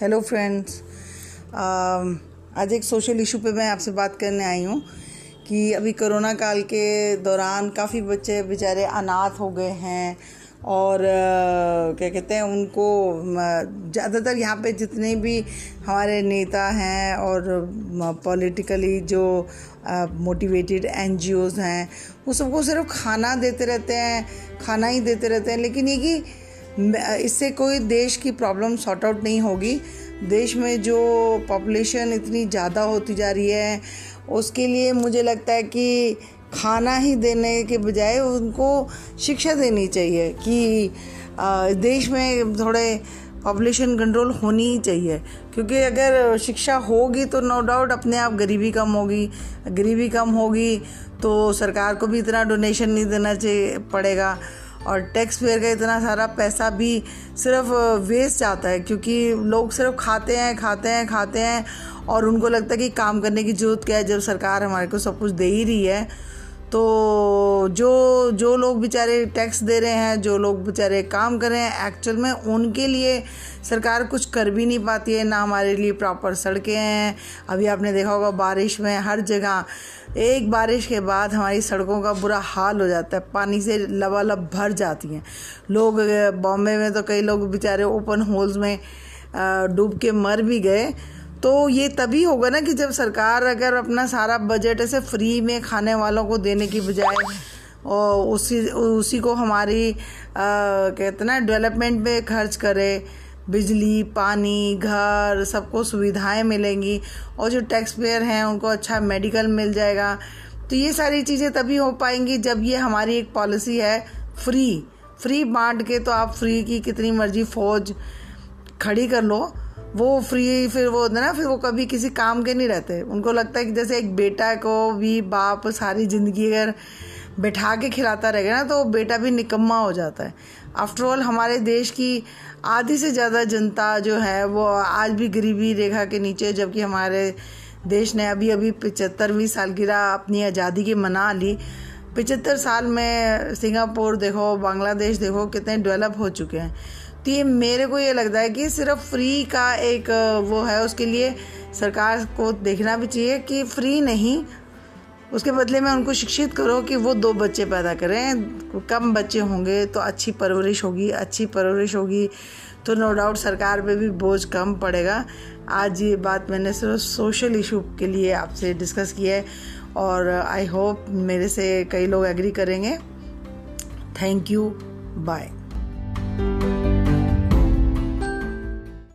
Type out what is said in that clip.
Hello friends, आज एक social issue पे मैं आपसे बात करने आई हूँ कि अभी कोरोना काल के दौरान काफ़ी बच्चे बेचारे अनाथ हो गए हैं और क्या कहते हैं उनको ज़्यादातर यहाँ पे जितने भी हमारे नेता हैं और पॉलिटिकली जो मोटिवेटेड एनजीओज़ हैं वो सबको सिर्फ खाना ही देते रहते हैं। लेकिन ये कि इससे कोई देश की प्रॉब्लम सॉर्ट आउट नहीं होगी। देश में जो पॉपुलेशन इतनी ज़्यादा होती जा रही है उसके लिए मुझे लगता है कि खाना ही देने के बजाय उनको शिक्षा देनी चाहिए कि देश में थोड़े पॉपुलेशन कंट्रोल होनी ही चाहिए, क्योंकि अगर शिक्षा होगी तो नो डाउट अपने आप गरीबी कम होगी तो सरकार को भी इतना डोनेशन नहीं देना चाहिए पड़ेगा और टैक्स पेयर का इतना सारा पैसा भी सिर्फ वेस्ट जाता है, क्योंकि लोग सिर्फ खाते हैं और उनको लगता है कि काम करने की ज़रूरत क्या है जब सरकार हमारे को सब कुछ दे ही रही है। तो जो लोग बेचारे टैक्स दे रहे हैं, जो लोग बेचारे काम कर रहे हैं, एक्चुअल में उनके लिए सरकार कुछ कर भी नहीं पाती है, ना हमारे लिए प्रॉपर सड़कें हैं। अभी आपने देखा होगा बारिश में हर जगह एक बारिश के बाद हमारी सड़कों का बुरा हाल हो जाता है, पानी से लबालब भर जाती हैं। लोग बॉम्बे में तो कई लोग बेचारे ओपन होल्स में डूब के मर भी गए। तो ये तभी होगा ना कि जब सरकार अगर अपना सारा बजट ऐसे फ्री में खाने वालों को देने की बजाय और उसी को हमारी कहते ना डेवलपमेंट पे खर्च करे। बिजली, पानी, घर, सबको सुविधाएं मिलेंगी और जो टैक्स पेयर हैं उनको अच्छा मेडिकल मिल जाएगा। तो ये सारी चीज़ें तभी हो पाएंगी जब ये हमारी एक पॉलिसी है फ्री बांट के। तो आप फ्री की कितनी मर्जी फौज खड़ी कर लो, वो फ्री फिर वो होता है ना, फिर वो कभी किसी काम के नहीं रहते। उनको लगता है कि जैसे एक बेटा को भी बाप सारी ज़िंदगी अगर बैठा के खिलाता रहेगा ना तो बेटा भी निकम्मा हो जाता है। आफ्टर ऑल हमारे देश की आधी से ज़्यादा जनता जो है वो आज भी गरीबी रेखा के नीचे, जबकि हमारे देश ने अभी 75वीं सालगिरह अपनी आज़ादी की मना ली। 75 साल में सिंगापुर देखो, बांग्लादेश देखो, कितने डेवलप हो चुके हैं। तो ये मेरे को ये लगता है कि सिर्फ फ्री का एक वो है, उसके लिए सरकार को देखना भी चाहिए कि फ्री नहीं, उसके बदले में उनको शिक्षित करो कि वो 2 बच्चे पैदा करें। कम बच्चे होंगे तो अच्छी परवरिश होगी तो नो डाउट सरकार पे भी बोझ कम पड़ेगा। आज ये बात मैंने सिर्फ सोशल इशू के लिए आपसे डिस्कस की है और आई होप मेरे से कई लोग एग्री करेंगे। Thank you, bye.